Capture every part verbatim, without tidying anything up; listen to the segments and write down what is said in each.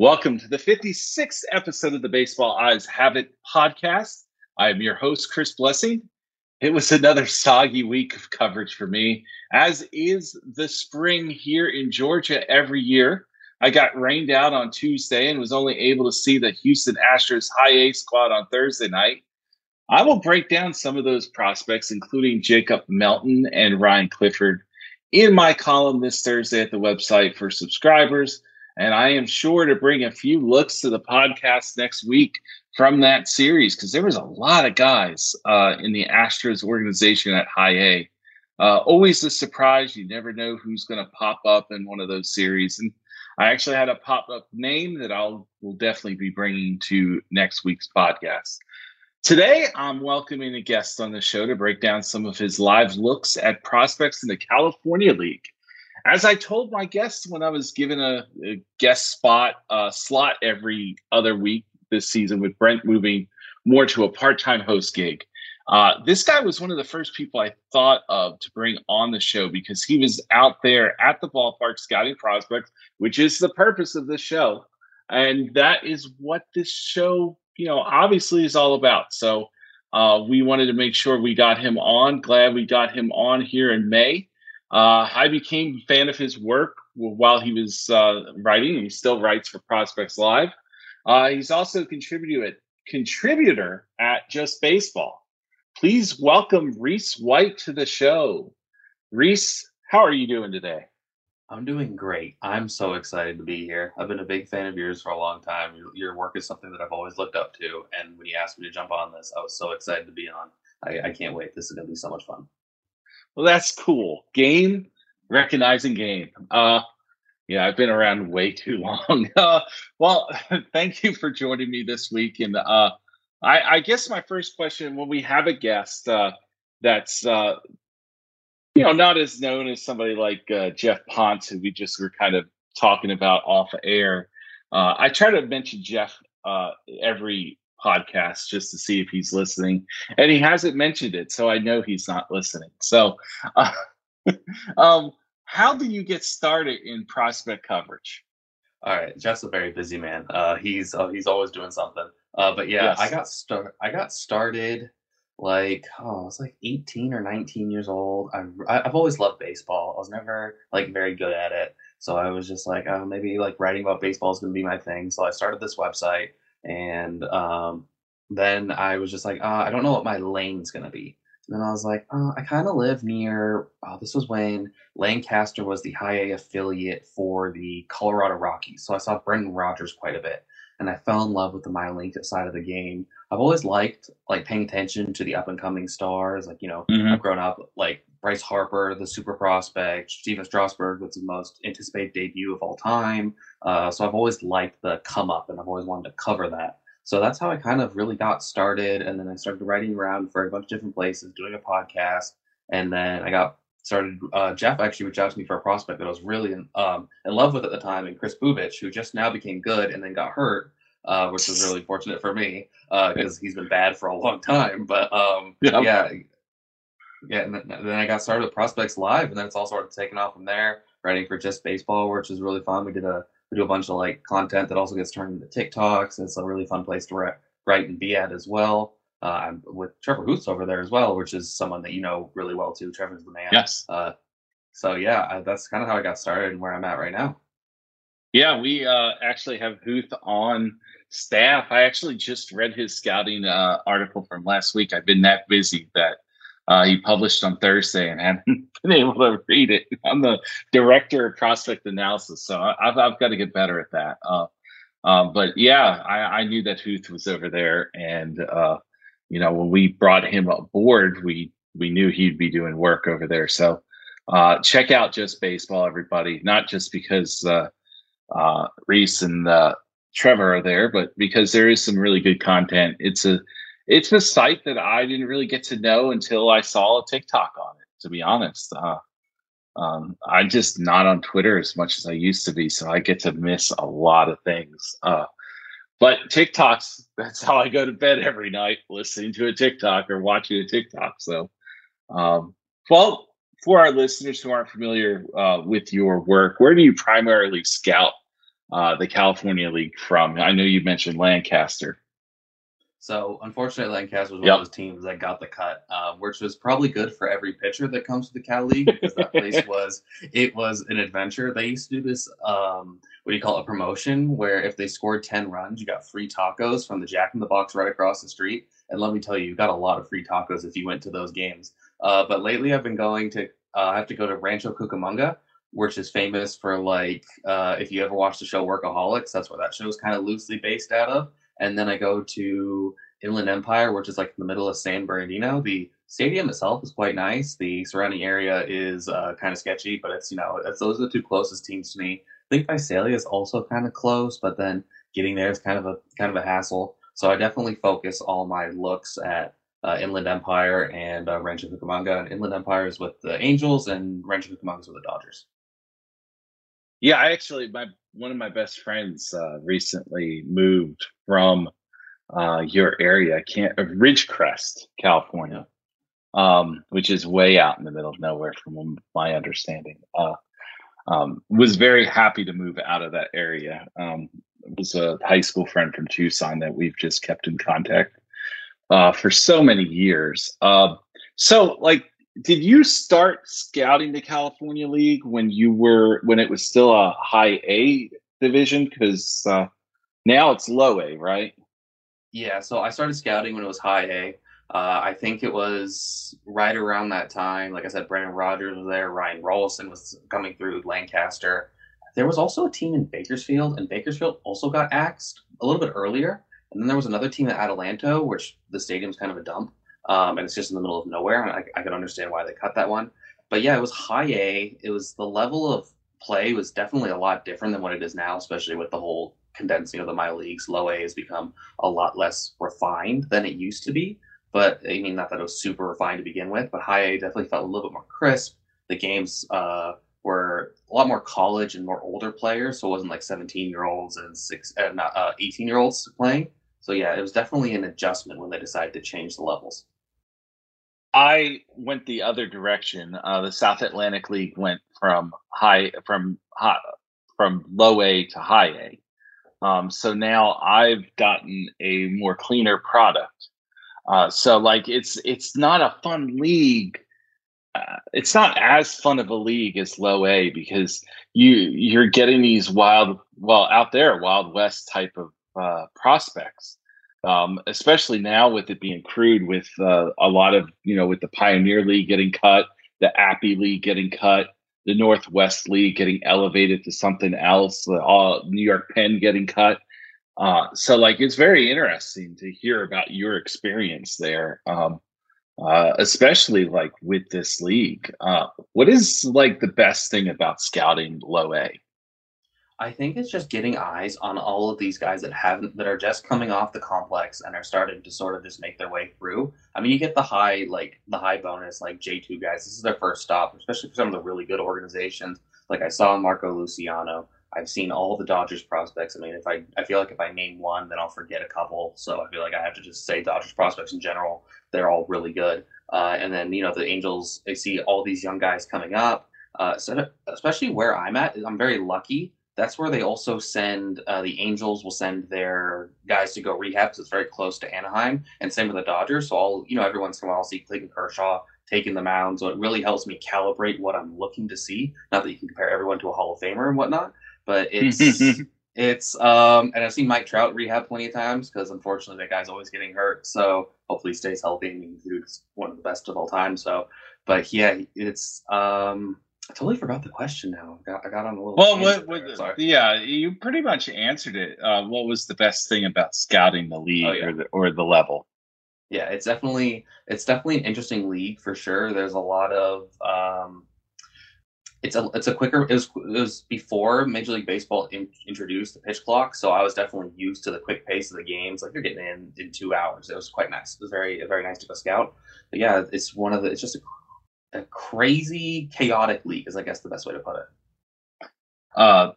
Welcome to the fifty-sixth episode of the Baseball Eyes Have It podcast. I am your host, Chris Blessing. It was another soggy week of coverage for me, as is the spring here in Georgia every year. I got rained out on Tuesday and was only able to see the Houston Astros high A squad on Thursday night. I will break down some of those prospects, including Jacob Melton and Ryan Clifford, in my column this Thursday at the website for subscribers. And I am sure to bring a few looks to the podcast next week from that series, because there was a lot of guys uh, in the Astros organization at high A. Uh, always a surprise. You never know who's going to pop up in one of those series. And I actually had a pop-up name that I'll will definitely be bringing to next week's podcast. Today, I'm welcoming a guest on the show to break down some of his live looks at prospects in the California League. As I told my guests when I was given a, a guest spot uh, slot every other week this season, with Brent moving more to a part-time host gig, uh, this guy was one of the first people I thought of to bring on the show because he was out there at the ballpark scouting prospects, which is the purpose of this show. And that is what this show, you know, obviously is all about. So uh, we wanted to make sure we got him on. Glad we got him on here in May. Uh, I became a fan of his work while he was uh, writing, and he still writes for Prospects Live. Uh, he's also a contributor at Just Baseball. Please welcome Reese White to the show. Reese, how are you doing today? I'm doing great. I'm so excited to be here. I've been a big fan of yours for a long time. Your, your work is something that I've always looked up to, and when you asked me to jump on this, I was so excited to be on. I, I can't wait. This is going to be so much fun. Well, that's cool. Game, recognizing game. Uh, yeah, I've been around way too long. Uh, well, thank you for joining me this week. And uh, I, I guess my first question, when we have a guest uh, that's, uh, you know, not as known as somebody like uh, Jeff Ponce, who we just were kind of talking about off air. Uh, I try to mention Jeff uh, every podcast just to see if he's listening, and he hasn't mentioned it, so I know he's not listening. So uh, um how do you get started in prospect coverage? All right, Jeff's a very busy man. uh he's uh, he's always doing something, uh but yeah, yes. I got start I got started like oh I was like eighteen or nineteen years old. I, I, I've always loved baseball. I was never like very good at it, so I was just like, oh, maybe like writing about baseball is gonna be my thing. So I started this website. And um, then I was just like, uh, I don't know what my lane's going to be. And then I was like, uh, I kind of live near, uh, this was when Lancaster was the high A affiliate for the Colorado Rockies. So I saw Brendan Rodgers quite a bit. And I fell in love with the minor league side of the game. I've always liked like paying attention to the up and coming stars. Like, you know, mm-hmm. I've grown up like Bryce Harper, the super prospect, Steven Strasburg with the most anticipated debut of all time. Uh, so I've always liked the come up, and I've always wanted to cover that. So that's how I kind of really got started. And then I started writing around for a bunch of different places, doing a podcast. And then I got started, uh, Jeff actually reached out to me for a prospect that I was really in, um, in love with at the time, and Chris Bubich, who just now became good and then got hurt, uh, which was really fortunate for me because uh, he's been bad for a long time. But um, yeah. yeah. Yeah, and then I got started with Prospects Live, and then it's all sort of taken off from there. Writing for Just Baseball, which is really fun. We did a we do a bunch of like content that also gets turned into TikToks. It's a really fun place to write, write and be at as well. Uh, I'm with Trevor Huth over there as well, which is someone that you know really well too. Trevor's the man. Yes. Uh, so yeah, I, that's kind of how I got started and where I'm at right now. Yeah, we uh, actually have Huth on staff. I actually just read his scouting uh, article from last week. I've been that busy that. uh, he published on Thursday, and I haven't been able to read it. I'm the director of prospect analysis, so I've, I've got to get better at that. Uh, uh, but yeah, I, I knew that Huth was over there, and uh, you know, when we brought him aboard, we we knew he'd be doing work over there. So uh, check out Just Baseball, everybody, not just because uh, uh, Reese and uh, Trevor are there, but because there is some really good content. It's a It's a site that I didn't really get to know until I saw a TikTok on it, to be honest. Uh, um, I'm just not on Twitter as much as I used to be, so I get to miss a lot of things. Uh, but TikToks, that's how I go to bed every night, listening to a TikTok or watching a TikTok. So, um, well, for our listeners who aren't familiar uh, with your work, where do you primarily scout uh, the California League from? I know you mentioned Lancaster. So, unfortunately, Lancaster was one yep. of those teams that got the cut, uh, which was probably good for every pitcher that comes to the Cal League, because that place was, it was an adventure. They used to do this, um, what do you call it, a promotion, where if they scored ten runs, you got free tacos from the Jack in the Box right across the street. And let me tell you, you got a lot of free tacos if you went to those games. Uh, but lately, I've been going to, uh, I have to go to Rancho Cucamonga, which is famous for, like, uh, if you ever watched the show Workaholics, that's where that show is kind of loosely based out of. And then I go to Inland Empire, which is like in the middle of San Bernardino. The stadium itself is quite nice. The surrounding area is uh, kind of sketchy, but it's, you know, it's, those are the two closest teams to me. I think Visalia is also kind of close, but then getting there is kind of a kind of a hassle. So I definitely focus all my looks at uh, Inland Empire and uh, Rancho Cucamonga. And Inland Empire is with the Angels, and Rancho Cucamonga is with the Dodgers. Yeah, I actually, my one of my best friends uh, recently moved from uh, your area, I can't, uh, Ridgecrest, California, um, which is way out in the middle of nowhere, from my understanding. Uh, um, was very happy to move out of that area. Um, it was a high school friend from Tucson that we've just kept in contact uh, for so many years. Uh, so, like, did you start scouting the California League when you were when it was still a high A division? Because uh, now it's low A, right? Yeah, so I started scouting when it was high A. Uh, I think it was right around that time. Like I said, Brendan Rodgers was there. Ryan Rolison was coming through Lancaster. There was also a team in Bakersfield, and Bakersfield also got axed a little bit earlier. And then there was another team at Adelanto, which the stadium's kind of a dump. Um, and it's just in the middle of nowhere, and I, I can understand why they cut that one. But yeah, it was high A. It was the level of play was definitely a lot different than what it is now, especially with the whole condensing of the minor leagues. Low A has become a lot less refined than it used to be. But I mean, not that it was super refined to begin with, but high A definitely felt a little bit more crisp. The games uh, were a lot more college and more older players, so it wasn't like seventeen-year-olds and six, uh, not, uh, eighteen-year-olds playing. So yeah, it was definitely an adjustment when they decided to change the levels. I went the other direction. Uh, the South Atlantic League went from high from high, from low A to high A. Um, so now I've gotten a more cleaner product. Uh, so like it's it's not a fun league. Uh, it's not as fun of a league as low A, because you you're getting these wild well out there Wild West type of uh, prospects. Um, especially now with it being crewed with uh, a lot of, you know, with the Pioneer League getting cut, the Appy League getting cut, the Northwest League getting elevated to something else, the uh, New York Penn getting cut. Uh, so, like, it's very interesting to hear about your experience there, um, uh, especially, like, with this league. Uh, what is, like, the best thing about scouting low A? I think it's just getting eyes on all of these guys that haven't, that are just coming off the complex and are starting to sort of just make their way through. I mean, you get the high, like the high bonus, like J two guys. This is their first stop, especially for some of the really good organizations. Like I saw Marco Luciano. I've seen all the Dodgers prospects. I mean, if I, I feel like if I name one, then I'll forget a couple. So I feel like I have to just say Dodgers prospects in general. They're all really good. Uh, and then, you know, the Angels, they see all these young guys coming up. Uh, so especially where I'm at, I'm very lucky. That's where they also send, uh, the Angels will send their guys to go rehab, because it's very close to Anaheim, and same with the Dodgers. So I'll, you know, every once in a while I'll see Clayton Kershaw taking the mound, so it really helps me calibrate what I'm looking to see. Not that you can compare everyone to a Hall of Famer and whatnot, but it's It's um, and I've seen Mike Trout rehab plenty of times because unfortunately that guy's always getting hurt. So hopefully he stays healthy. I mean, dude's one of the best of all time. So, but yeah, it's um, I totally forgot the question now. I got, I got on a little. Well, what, what, yeah, you pretty much answered it. Uh, what was the best thing about scouting the league oh, yeah. or the or the level? Yeah, it's definitely it's definitely an interesting league for sure. There's a lot of. Um, It's a it's a quicker it was it was before Major League Baseball in, introduced the pitch clock, so I was definitely used to the quick pace of the games. Like you're getting in in two hours. It was quite nice. It was very very nice to go scout. But yeah, it's one of the it's just a, a crazy chaotic league is I guess the best way to put it. Uh,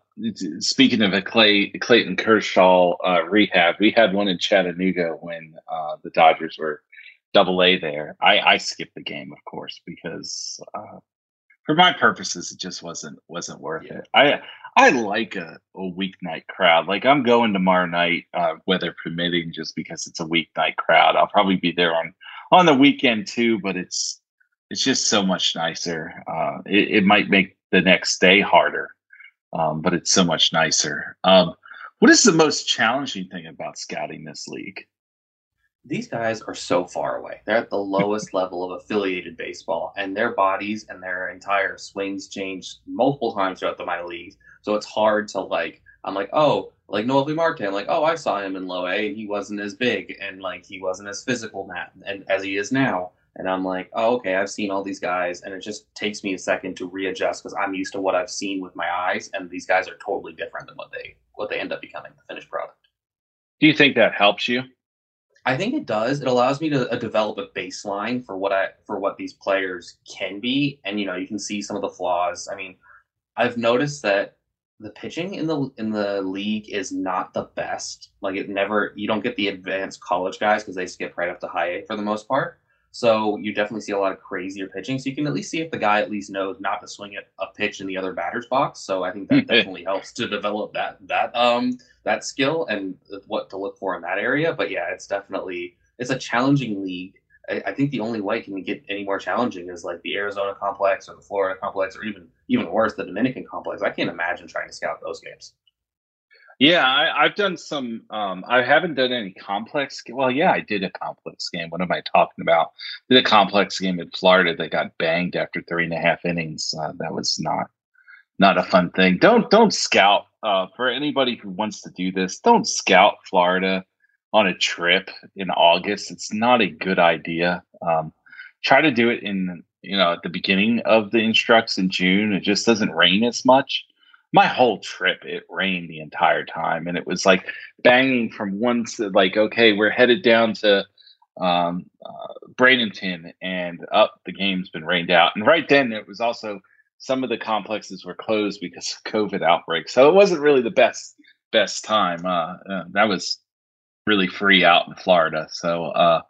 speaking of a Clay Clayton Kershaw uh, rehab, we had one in Chattanooga when uh, the Dodgers were Double A there. I I skipped the game of course because. Uh, For my purposes, it just wasn't wasn't worth yeah. it. I I like a, a weeknight crowd. Like I'm going tomorrow night, uh, weather permitting, just because it's a weeknight crowd. I'll probably be there on, on the weekend too, but it's it's just so much nicer. Uh, it, it might make the next day harder, um, but it's so much nicer. Um, what is the most challenging thing about scouting this league? These guys are so far away. They're at the lowest level of affiliated baseball, and their bodies and their entire swings change multiple times throughout the minor leagues. So it's hard to like. I'm like, oh, like Noel V. Marte. I'm like, oh, I saw him in low A, and he wasn't as big, and like he wasn't as physical that, and as he is now. And I'm like, oh, okay, I've seen all these guys, and it just takes me a second to readjust because I'm used to what I've seen with my eyes, and these guys are totally different than what they what they end up becoming the finished product. Do you think that helps you? I think it does. It allows me to uh, develop a baseline for what I for what these players can be, and you know you can see some of the flaws. I mean, I've noticed that the pitching in the in the league is not the best. Like it never, you don't get the advanced college guys because they skip right up to high A for the most part. So you definitely see a lot of crazier pitching. So you can at least see if the guy at least knows not to swing at a pitch in the other batter's box. So I think that definitely helps to develop that that um that skill and what to look for in that area. But yeah, it's definitely it's a challenging league. I, I think the only way it can get any more challenging is like the Arizona complex or the Florida complex or even even worse the Dominican complex. I can't imagine trying to scout those games. Yeah, I, I've done some, um, I haven't done any complex. Well, yeah, I did a complex game. What am I talking about? Did a complex game in Florida that got banged after three and a half innings. Uh, that was not, not a fun thing. Don't, don't scout, uh, for anybody who wants to do this, don't scout Florida on a trip in August. It's not a good idea. Um, try to do it in, you know, at the beginning of the instructs in June. It just doesn't rain as much. My whole trip, it rained the entire time, and it was like banging from one to like, okay, we're headed down to um, uh, Bradenton, and up oh, the game's been rained out. And right then, it was also some of the complexes were closed because of COVID outbreak, so it wasn't really the best best time. Uh, uh, that was really free out in Florida, so uh,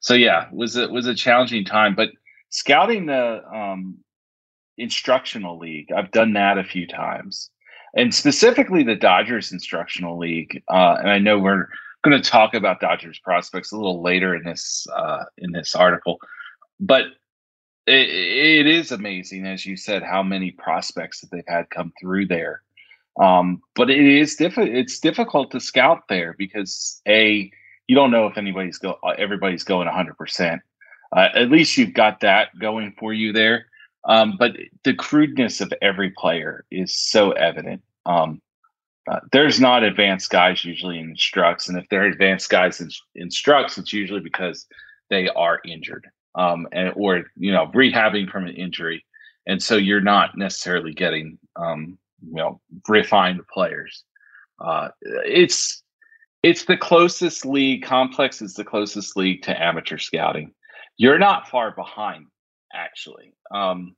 so yeah, it was it was a challenging time. But scouting the um, instructional league, I've done that a few times, and specifically the Dodgers instructional league, uh and I know we're going to talk about Dodgers prospects a little later in this uh in this article, but it, it is amazing, as you said, how many prospects that they've had come through there. Um but it is diff- it's difficult to scout there because a you don't know if anybody's go everybody's going one hundred percent. Uh, at least you've got that going for you there. Um, but the crudeness of every player is so evident. Um, uh, there's not advanced guys usually in instructs, and if they're advanced guys in instructs, it's usually because they are injured, um, and or you know rehabbing from an injury, and so you're not necessarily getting um, you know refined players. Uh, it's it's the closest league complex is the closest league to amateur scouting. You're not far behind. Actually, um,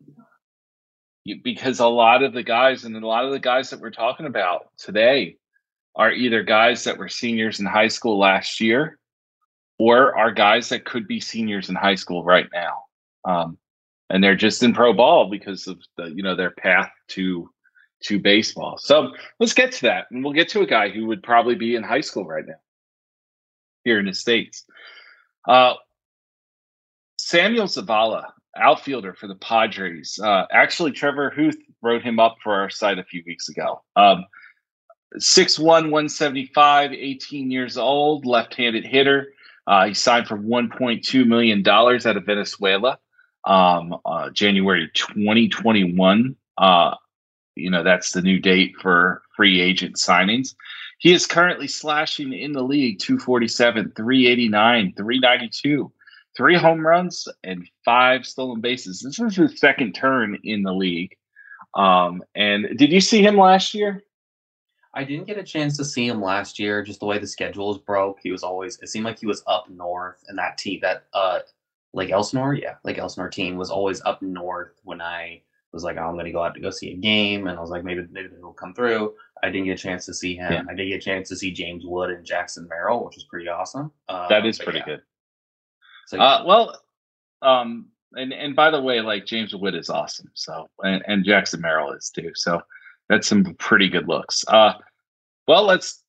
you, because a lot of the guys and a lot of the guys that we're talking about today are either guys that were seniors in high school last year or are guys that could be seniors in high school right now. Um, and they're just in pro ball because of the, you know, their path to, to baseball. So let's get to that. And we'll get to a guy who would probably be in high school right now here in the States. Uh, Samuel Zavala, outfielder for the Padres. Uh, actually, Trevor Huth wrote him up for our site a few weeks ago. Um, six one, one seventy-five, eighteen years old, left-handed hitter. Uh, he signed for one point two million dollars out of Venezuela, um, uh, January twenty twenty-one. Uh, you know, that's the new date for free agent signings. He is currently slashing in the league, two forty-seven, three eighty-nine, three ninety-two, three home runs, and five stolen bases. This is his second turn in the league. Um, and did you see him last year? I didn't get a chance to see him last year, just the way the schedules broke. He was always, it seemed like he was up north, and that team, that uh, Lake Elsinore, yeah, Lake Elsinore team was always up north when I was like, oh, I'm going to go out to go see a game, and I was like, maybe maybe he'll come through. I didn't get a chance to see him. Yeah. I did get a chance to see James Wood and Jackson Merrill, which is pretty awesome. Uh, that is pretty yeah. good. So, yeah. uh, well, um, and and by the way, like James Wood is awesome, so and, and Jackson Merrill is too, so. That's some pretty good looks. Uh, well, let's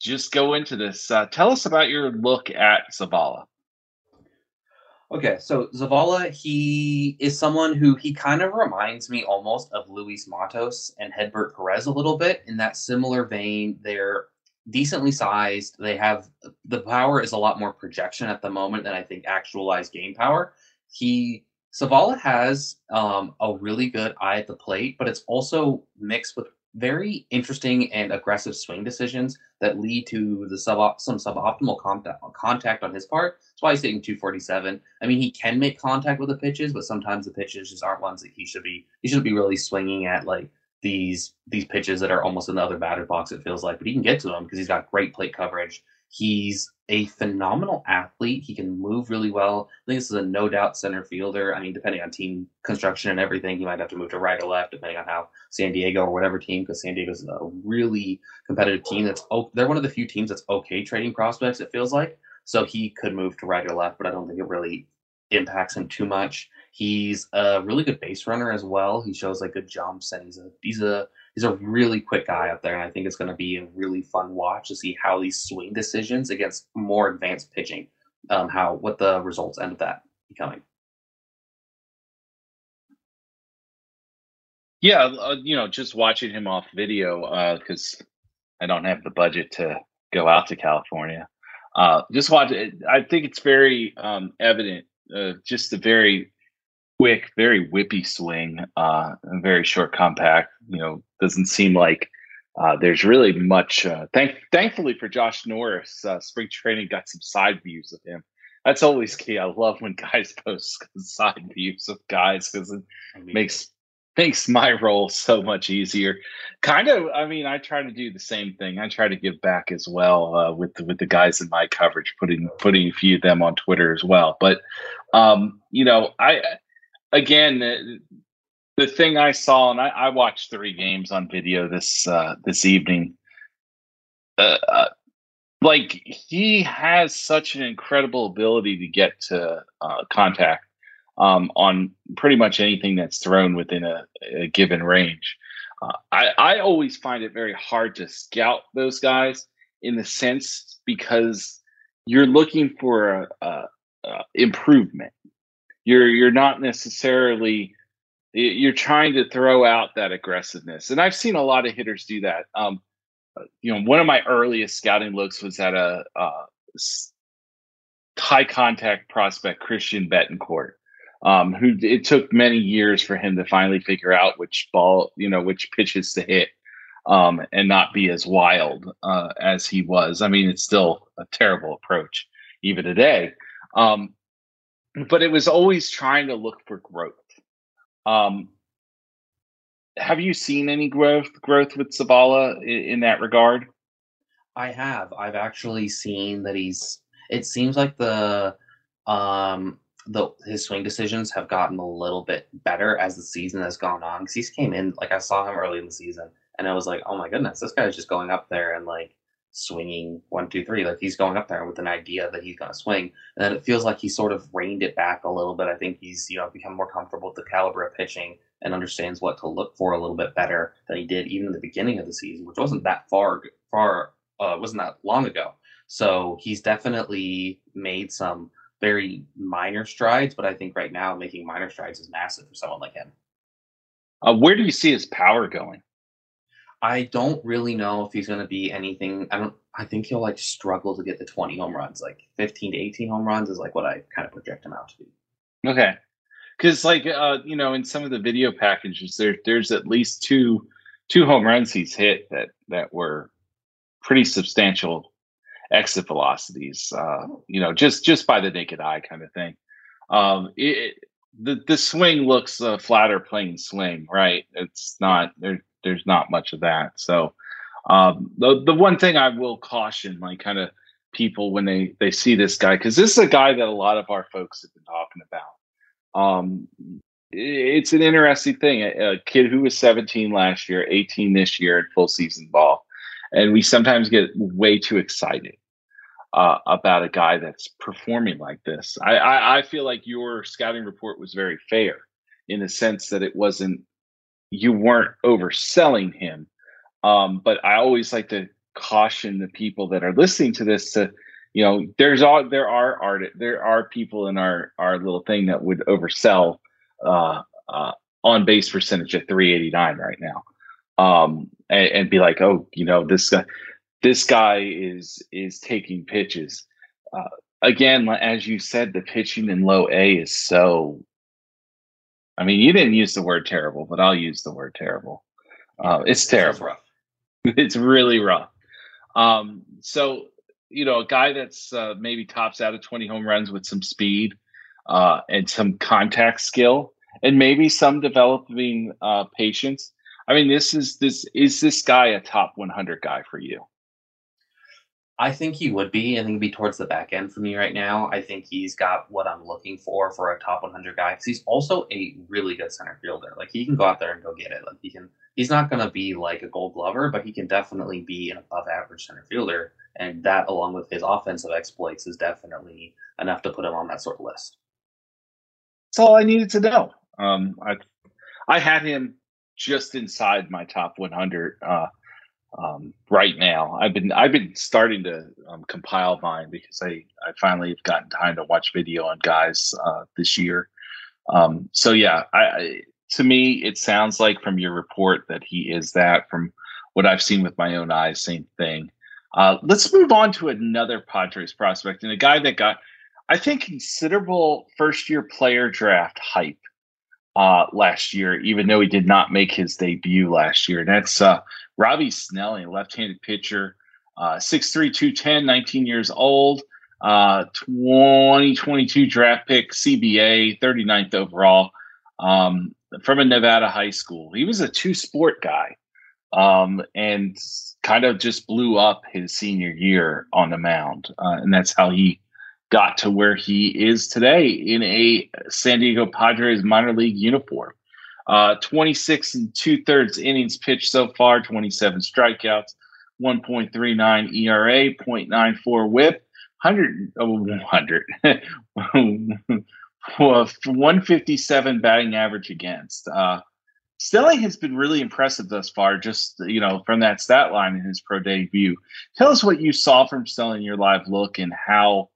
just go into this. Uh, tell us about your look at Zavala. Okay, so Zavala, he is someone who he kind of reminds me almost of Luis Matos and Hedbert Perez a little bit in that similar vein. They're decently sized. They have the power is a lot more projection at the moment than I think actualized game power. He... Zavala has um, a really good eye at the plate, but it's also mixed with very interesting and aggressive swing decisions that lead to the sub some suboptimal contact, contact on his part. That's why he's hitting two forty-seven. I mean, he can make contact with the pitches, but sometimes the pitches just aren't ones that he should be. He should be really swinging at like these these pitches that are almost in the other batter's box. It feels like, but he can get to them because he's got great plate coverage. He's a phenomenal athlete. He can move really well. I think this is a no-doubt center fielder. I mean, depending on team construction and everything, he might have to move to right or left, depending on how San Diego or whatever team, because San Diego's a really competitive team. That's They're one of the few teams that's okay trading prospects, it feels like. So he could move to right or left, but I don't think it really impacts him too much. He's a really good base runner as well. He shows like good jumps, and he's a he's a He's a really quick guy up there, and I think it's going to be a really fun watch to see how these swing decisions against more advanced pitching, um, how what the results end of that becoming. Yeah, uh, you know, just watching him off video because uh, I don't have the budget to go out to California. Uh, just watch it. I think it's very um, evident, uh, just the very quick, very whippy swing, uh, and very short, compact. You know, doesn't seem like uh, there's really much. Uh, thank, thankfully for Josh Norris, uh, spring training got some side views of him. That's always key. I love when guys post side views of guys because it I mean, makes makes my role so much easier. Kind of. I mean, I try to do the same thing. I try to give back as well uh, with the, with the guys in my coverage, putting putting a few of them on Twitter as well. But um, you know, I. Again, the, the thing I saw, and I, I watched three games on video this uh, this evening. Uh, uh, like he has such an incredible ability to get to uh, contact um, on pretty much anything that's thrown within a, a given range. Uh, I, I always find it very hard to scout those guys in the sense because you're looking for a, a, a improvement. You're you're not necessarily you're trying to throw out that aggressiveness, and I've seen a lot of hitters do that. Um, you know, one of my earliest scouting looks was at a, a high contact prospect, Christian Betancourt, um, who it took many years for him to finally figure out which ball, you know, which pitches to hit, um, and not be as wild uh, as he was. I mean, it's still a terrible approach even today. Um, But it was always trying to look for growth. Um, have you seen any growth growth with Zavala in, in that regard? I have. I've actually seen that he's. It seems like the um, the his swing decisions have gotten a little bit better as the season has gone on. Because he's came in like I saw him early in the season, and I was like, oh my goodness, this guy's just going up there and like. Swinging one, two, three, like he's going up there with an idea that he's going to swing. And then it feels like he sort of reined it back a little bit. I think he's, you know, become more comfortable with the caliber of pitching and understands what to look for a little bit better than he did even in the beginning of the season, which wasn't that far, far, uh, wasn't that long ago. So he's definitely made some very minor strides, but I think right now making minor strides is massive for someone like him. Uh, where do you see his power going? I don't really know if he's going to be anything. I don't. I think he'll like struggle to get the twenty home runs. Like fifteen to eighteen home runs is like what I kind of project him out to be. Okay, because like uh, you know, in some of the video packages, there there's at least two two home runs he's hit that that were pretty substantial exit velocities. Uh, you know, just just by the naked eye kind of thing. Um, it, the the swing looks a flatter, plain swing, right? It's not there. There's not much of that. So um, the the one thing I will caution, like kind of people when they, they see this guy, because this is a guy that a lot of our folks have been talking about. Um, it's an interesting thing. A, a kid who was seventeen last year, eighteen this year at full season ball. And we sometimes get way too excited uh, about a guy that's performing like this. I, I, I feel like your scouting report was very fair in the sense that it wasn't, you weren't overselling him. Um, but I always like to caution the people that are listening to this to, you know, there's all, there are art, there are people in our, our little thing that would oversell uh, uh, on base percentage at three eighty-nine right now. Um, and, and be like, oh, you know, this guy, this guy is, is taking pitches. Uh, again, as you said, the pitching in low A is so, I mean, you didn't use the word terrible, but I'll use the word terrible. Uh, it's terrible. Rough. It's really rough. Um, so, you know, a guy that's uh, maybe tops out of twenty home runs with some speed uh, and some contact skill and maybe some developing uh, patience. I mean, this is this is this guy a top one hundred guy for you? I think he would be. I think he'd be towards the back end for me right now. I think he's got what I'm looking for for a top one hundred guy. Because he's also a really good center fielder. Like, he can go out there and go get it. Like, he can. He's not going to be like a Gold Glover, but he can definitely be an above-average center fielder. And that, along with his offensive exploits, is definitely enough to put him on that sort of list. That's all I needed to know. Um, I, I had him just inside my top one hundred. Uh, Um, right now, I've been I've been starting to um, compile mine because I, I finally have gotten time to watch video on guys uh, this year. Um, so yeah, I, I, to me it sounds like from your report that he is that. From what I've seen with my own eyes, same thing. Uh, let's move on to another Padres prospect and a guy that got, I think, considerable first year player draft hype uh, last year, even though he did not make his debut last year. And that's uh, Robby Snelling, left-handed pitcher, uh, six three, two ten, nineteen years old, uh, twenty twenty-two draft pick, C B A, thirty-ninth overall, um, from a Nevada high school. He was a two-sport guy um, and kind of just blew up his senior year on the mound. Uh, and that's how he got to where he is today in a San Diego Padres minor league uniform. Uh, twenty-six and two-thirds innings pitched so far, twenty-seven strikeouts, one point three nine E R A, point nine four whip, one hundred, oh, one hundred, one fifty-seven batting average against. Uh, Snelling has been really impressive thus far, just, you know, from that stat line in his pro debut. Tell us what you saw from Snelling in your live look and how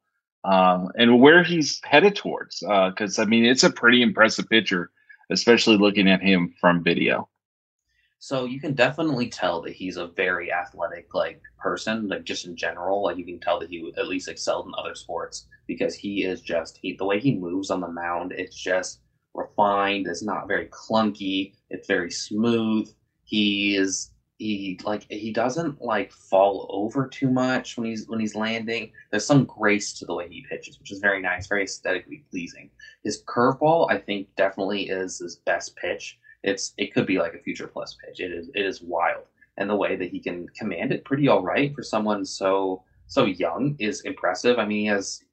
um, and where he's headed towards, because, uh, I mean, it's a pretty impressive pitcher, especially looking at him from video. So you can definitely tell that he's a very athletic, like, person, like, just in general. Like, you can tell that he at least excelled in other sports because he is just, he, the way he moves on the mound, it's just refined. It's not very clunky. It's very smooth. He is, he, like, he doesn't, like, fall over too much when he's, when he's landing. There's some grace to the way he pitches, which is very nice, very aesthetically pleasing. His curveball, I think, definitely is his best pitch. It's it could be like a future plus pitch. It is it is wild, and the way that he can command it pretty all right for someone so so young is impressive. I mean, he has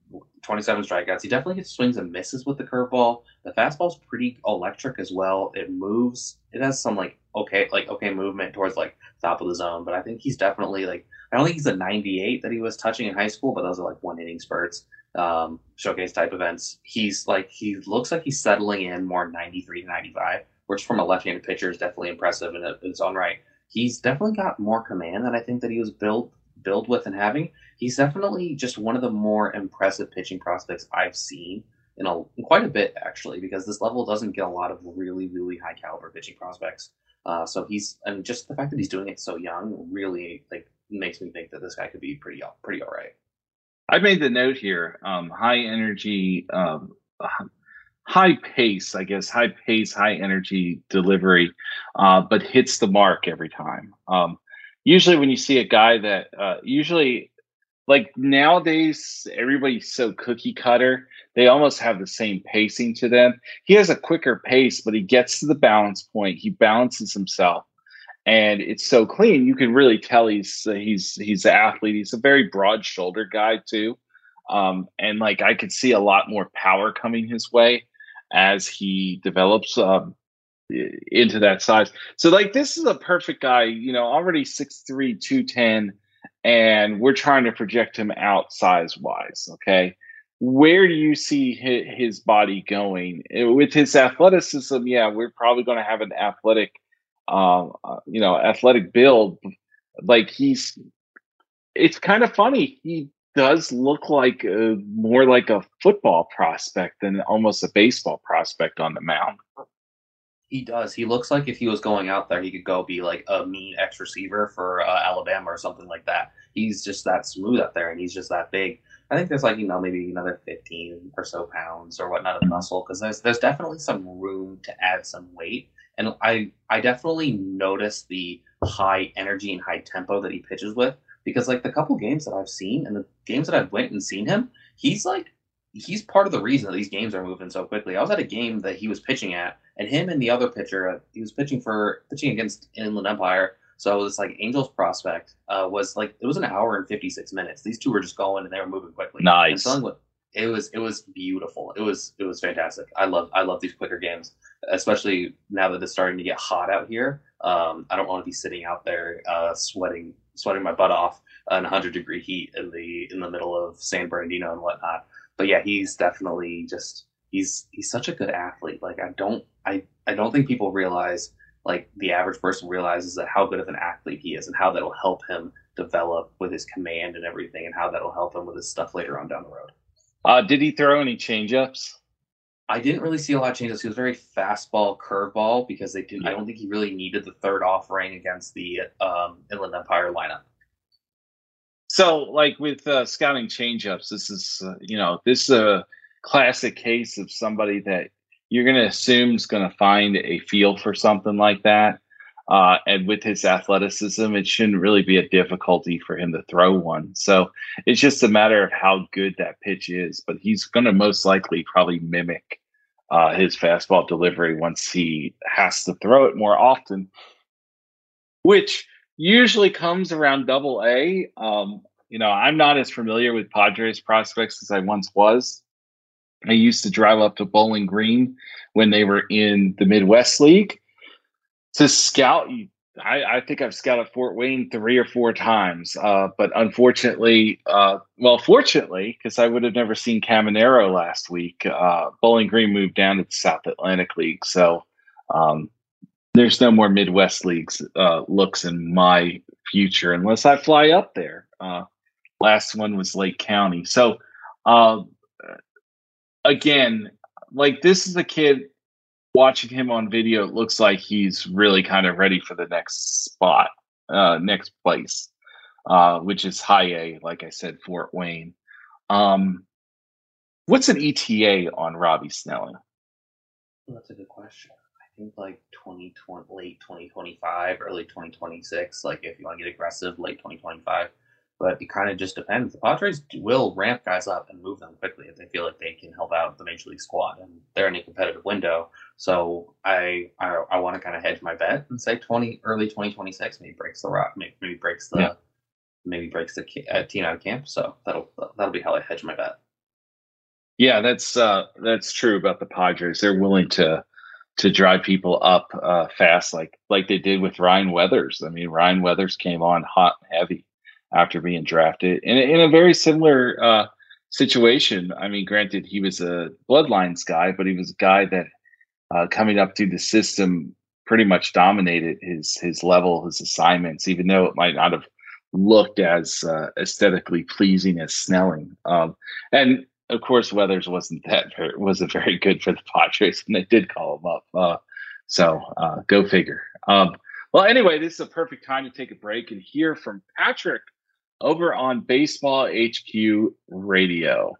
twenty-seven strikeouts. He definitely gets swings and misses with the curveball. The fastball's pretty electric as well. It moves. It has some like okay like okay movement towards like top of the zone, but I think he's definitely like I don't think he's a ninety-eight that he was touching in high school, but those are like one inning spurts. Um, showcase type events. He's like, he looks like he's settling in more ninety-three to ninety-five, which from a left-handed pitcher is definitely impressive in its own right. He's definitely got more command than I think that he was built built with and having. He's definitely just one of the more impressive pitching prospects I've seen in, a, in quite a bit, actually, because this level doesn't get a lot of really, really high caliber pitching prospects. Uh, so he's, and just the fact that he's doing it so young really like makes me think that this guy could be pretty, pretty all right. I made the note here, um, high energy, um, high pace, I guess, high pace, high energy delivery, uh, but hits the mark every time. Um, usually when you see a guy that uh, usually like nowadays, everybody's so cookie cutter. They almost have the same pacing to them. He has a quicker pace, but he gets to the balance point. He balances himself, and it's so clean. You can really tell he's he's he's an athlete. He's a very broad-shouldered guy too, um, and like I could see a lot more power coming his way as he develops um, into that size. So like this is a perfect guy. You know, already six three, two ten, and we're trying to project him out size-wise. Okay. Where do you see his body going with his athleticism? Yeah, we're probably going to have an athletic, um, uh, you know, athletic build. Like he's, it's kind of funny. He does look like a, more like a football prospect than almost a baseball prospect on the mound. He does. He looks like if he was going out there, he could go be like a mean ex receiver for uh, Alabama or something like that. He's just that smooth out there, and he's just that big. I think there's like, you know, maybe another fifteen or so pounds or whatnot of muscle, because there's there's definitely some room to add some weight. And I, I definitely noticed the high energy and high tempo that he pitches with, because like the couple games that I've seen and the games that I've went and seen him, he's like, he's part of the reason that these games are moving so quickly. I was at a game that he was pitching at, and him and the other pitcher, he was pitching for pitching against Inland Empire. So this like Angels prospect uh, was like, it was an hour and fifty-six minutes. These two were just going and they were moving quickly. Nice. And what, it was it was beautiful. It was it was fantastic. I love I love these quicker games, especially now that it's starting to get hot out here. Um, I don't want to be sitting out there uh, sweating sweating my butt off in one hundred degree heat in the in the middle of San Bernardino and whatnot. But yeah, he's definitely just he's he's such a good athlete. Like I don't I, I don't think people realize. Like the average person realizes that how good of an athlete he is and how that'll help him develop with his command and everything, and how that'll help him with his stuff later on down the road. Uh, did he throw any change-ups? I didn't really see a lot of change-ups. He was very fastball, curveball, because they didn't, I don't think he really needed the third offering against the um, Inland Empire lineup. So like with uh, scouting change-ups, this is, uh, you know, this is a classic case of somebody that you're going to assume is going to find a feel for something like that. Uh, and with his athleticism, it shouldn't really be a difficulty for him to throw one. So it's just a matter of how good that pitch is. But he's going to most likely probably mimic uh, his fastball delivery once he has to throw it more often, which usually comes around double A. Um, you know, I'm not as familiar with Padres prospects as I once was. I used to drive up to Bowling Green when they were in the Midwest League to scout. I, I think I've scouted Fort Wayne three or four times, uh, but unfortunately, uh, well, fortunately, because I would have never seen Caminero last week. Uh, Bowling Green moved down to the South Atlantic League, so um, there's no more Midwest Leagues uh, looks in my future unless I fly up there. Uh, last one was Lake County, so. Uh, Again, like this is a kid, watching him on video, it looks like he's really kind of ready for the next spot, uh, next place, uh, which is high A, like I said, Fort Wayne. Um, what's an E T A on Robby Snelling? That's a good question. I think like twenty twenty, late twenty twenty-five, early twenty twenty-six, like if you want to get aggressive, late twenty twenty-five. But it kind of just depends. The Padres will ramp guys up and move them quickly if they feel like they can help out the Major League squad, and they're in a competitive window. So I I, I want to kind of hedge my bet and say twenty early twenty twenty-six maybe breaks the rock, maybe, maybe breaks the yeah. maybe breaks the uh, team out of camp. So that'll that'll be how I hedge my bet. Yeah, that's uh, that's true about the Padres. They're willing to to drive people up uh, fast, like like they did with Ryan Weathers. I mean, Ryan Weathers came on hot and heavy after being drafted, in, in a very similar uh, situation. I mean, granted, he was a Bloodlines guy, but he was a guy that uh, coming up through the system pretty much dominated his his level, his assignments, even though it might not have looked as uh, aesthetically pleasing as Snelling. Um, and of course, Weathers wasn't that very, wasn't very good for the Padres when they did call him up. Uh, So uh, go figure. Um, well, anyway, this is a perfect time to take a break and hear from Patrick over on Baseball H Q Radio.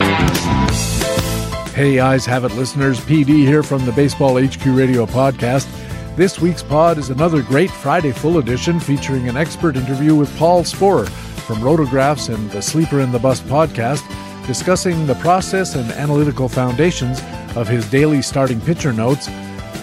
Hey, Eyes Have It listeners, P D here from the Baseball H Q Radio podcast. This week's pod is another great Friday full edition featuring an expert interview with Paul Sporer from Rotographs and the Sleeper in the Bus podcast, discussing the process and analytical foundations of his daily starting pitcher notes.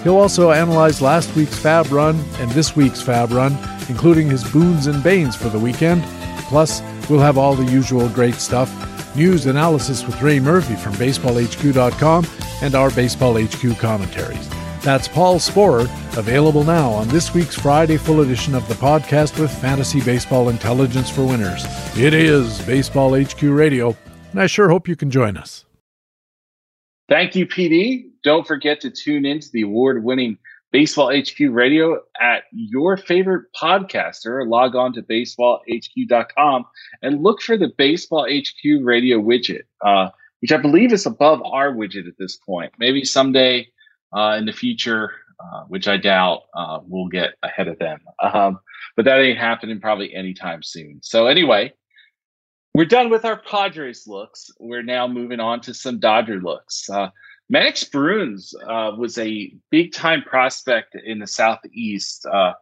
He'll also analyze last week's Fab Run and this week's Fab Run, including his boons and banes for the weekend. Plus, we'll have all the usual great stuff, news analysis with Ray Murphy from baseball h q dot com and our Baseball H Q commentaries. That's Paul Sporer, available now on this week's Friday full edition of the podcast with Fantasy Baseball Intelligence for Winners. It is Baseball H Q Radio, and I sure hope you can join us. Thank you, P D. Don't forget to tune in to the award-winning Baseball H Q Radio at your favorite podcaster. Log on to baseball h q dot com and look for the Baseball H Q Radio widget, uh, which I believe is above our widget at this point. Maybe someday uh, in the future, uh, which I doubt, uh, we'll get ahead of them. Um, but that ain't happening probably anytime soon. So anyway, we're done with our Padres looks. We're now moving on to some Dodger looks. Uh, Maddux Bruns uh, was a big-time prospect in the Southeast, uh,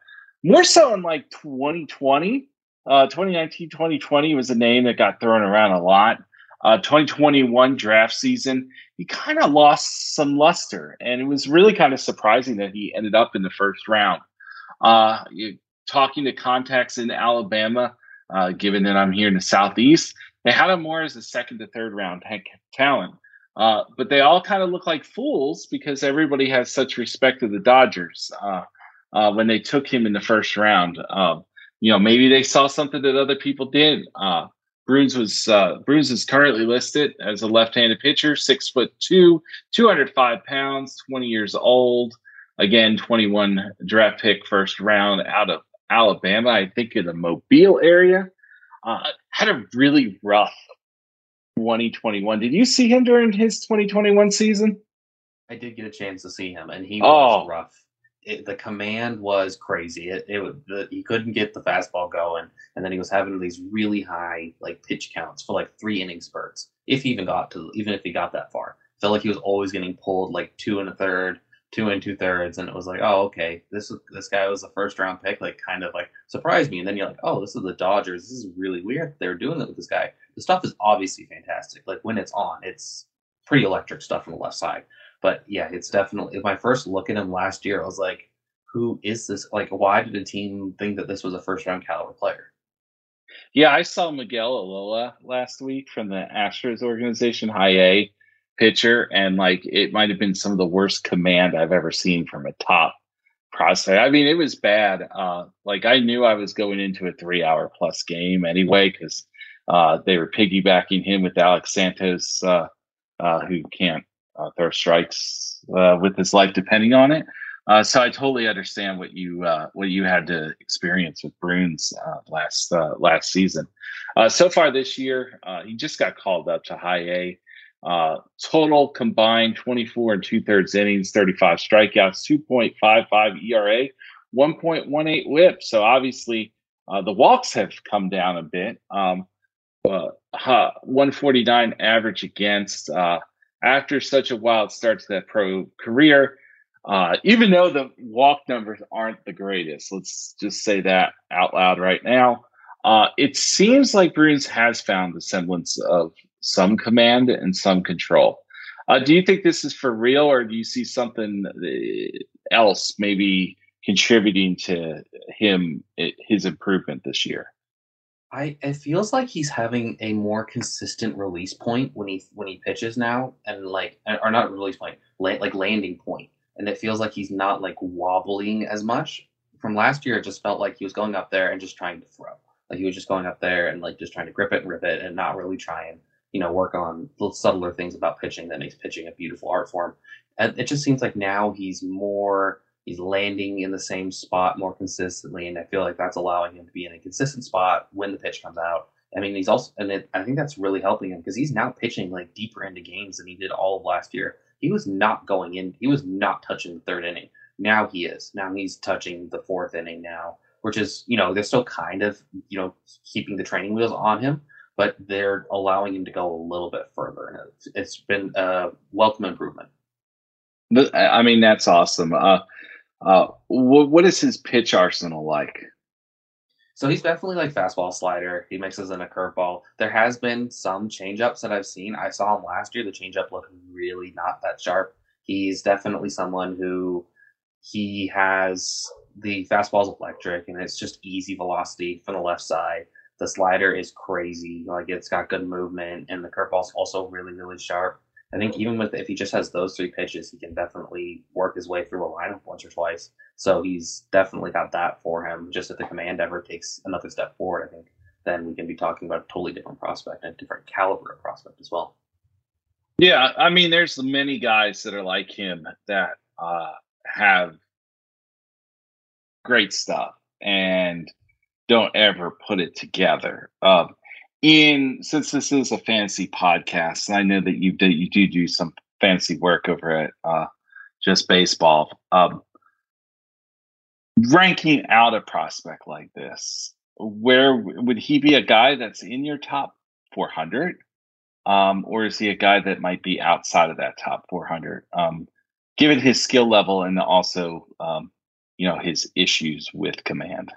more so in like twenty twenty. Uh, twenty nineteen twenty twenty was a name that got thrown around a lot. Uh, twenty twenty-one draft season, he kind of lost some luster, and it was really kind of surprising that he ended up in the first round. Uh, you, talking to contacts in Alabama, uh, given that I'm here in the Southeast, they had him more as a second to third round talent. Uh, but they all kind of look like fools because everybody has such respect to the Dodgers uh, uh, when they took him in the first round. Uh, you know, maybe they saw something that other people did. Uh, Bruns was uh, Bruns is currently listed as a left-handed pitcher, six foot two, two hundred five pounds, twenty years old. Again, twenty-one draft pick, first round out of Alabama, I think in the Mobile area. Uh, had a really rough twenty twenty-one. Did you see him during his twenty twenty-one season? I did get a chance to see him, and he was oh. rough. It, the command was crazy. It, it would, the, he couldn't get the fastball going, and then he was having these really high like pitch counts for like three inning spurts. If he even got to, even if he got that far, felt like he was always getting pulled like two and a third, two and two thirds, and it was like, oh, okay, this was, this guy was a first round pick, like kind of like surprised me, and then you're like, oh, this is the Dodgers. This is really weird. They're doing that with this guy. The stuff is obviously fantastic. Like when it's on, it's pretty electric stuff from the left side. But yeah, it's definitely, my first look at him last year, I was like, who is this? Like, why did a team think that this was a first round caliber player? Yeah, I saw Miguel Alola last week from the Astros organization, high A pitcher. And like, it might've been some of the worst command I've ever seen from a top prospect. I mean, it was bad. Uh, like I knew I was going into a three hour plus game anyway, because Uh, they were piggybacking him with Alex Santos, uh, uh, who can't uh, throw strikes uh, with his life depending on it. Uh, so I totally understand what you uh, what you had to experience with Bruns uh, last uh, last season. Uh, so far this year, uh, he just got called up to high A. Uh, total combined twenty-four and two-thirds innings, thirty-five strikeouts, two point five five E R A, one point one eight WHIP. So obviously uh, the walks have come down a bit. Um, Uh, huh, one forty-nine average against. Uh, after such a wild start to that pro career, uh, even though the walk numbers aren't the greatest, let's just say that out loud right now. Uh, it seems like Bruns has found the semblance of some command and some control. Uh, do you think this is for real, or do you see something else maybe contributing to him, his improvement this year? I, it feels like he's having a more consistent release point when he when he pitches now, and like or not release point, la- like landing point, and it feels like he's not like wobbling as much. From last year, it just felt like he was going up there and just trying to throw, like he was just going up there and like just trying to grip it and rip it, and not really trying, you know, work on little subtler things about pitching that makes pitching a beautiful art form. And it just seems like now he's more. He's landing in the same spot more consistently, and I feel like that's allowing him to be in a consistent spot when the pitch comes out. I mean, he's also, and it, I think that's really helping him because he's now pitching like deeper into games than he did all of last year. He was not going in. He was not touching the third inning. Now he is. Now he's touching the fourth inning now, which is, you know, they're still kind of, you know, keeping the training wheels on him, but they're allowing him to go a little bit further. And it's, it's been a welcome improvement. I mean, that's awesome. Uh, uh, what, what is his pitch arsenal like? So he's definitely like fastball, slider. He mixes in a curveball. There has been some changeups that I've seen. I saw him last year. The changeup looked really not that sharp. He's definitely someone who he has the fastball's electric, and it's just easy velocity from the left side. The slider is crazy. Like, it's got good movement, and the curveball's also really, really sharp. I think even with if he just has those three pitches, he can definitely work his way through a lineup once or twice. So he's definitely got that for him. Just if the command ever takes another step forward, I think, then we can be talking about a totally different prospect and a different caliber of prospect as well. Yeah, I mean, there's many guys that are like him that uh, have great stuff and don't ever put it together. Um, In since this is a fantasy podcast, and I know that you do, you do do some fantasy work over at uh, Just Baseball. Um, ranking out a prospect like this, where would he be a guy that's in your top four hundred, um, or is he a guy that might be outside of that top four hundred? Um, given his skill level and also, um, you know, his issues with command.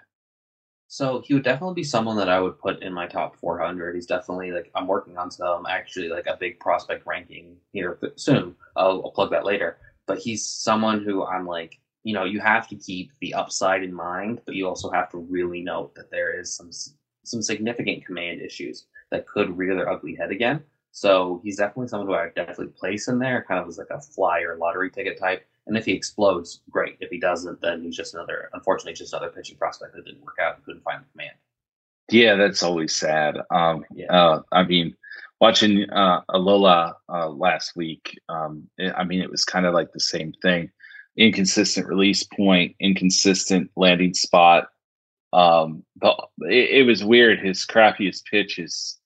So he would definitely be someone that I would put in my top four hundred. He's definitely like, I'm working on some actually like a big prospect ranking here soon. I'll, I'll plug that later. But he's someone who I'm like, you know, you have to keep the upside in mind, but you also have to really note that there is some some significant command issues that could rear their ugly head again. So he's definitely someone who I would definitely place in there, kind of as like a flyer lottery ticket type. And if he explodes, great. If he doesn't, then he's just another, unfortunately, just another pitching prospect that didn't work out and couldn't find the command. Yeah, that's always sad. Um, yeah. uh, I mean, watching uh, Alola uh, last week, um, I mean, it was kind of like the same thing. Inconsistent release point, inconsistent landing spot. Um, but it, it was weird. His crappiest pitch, his,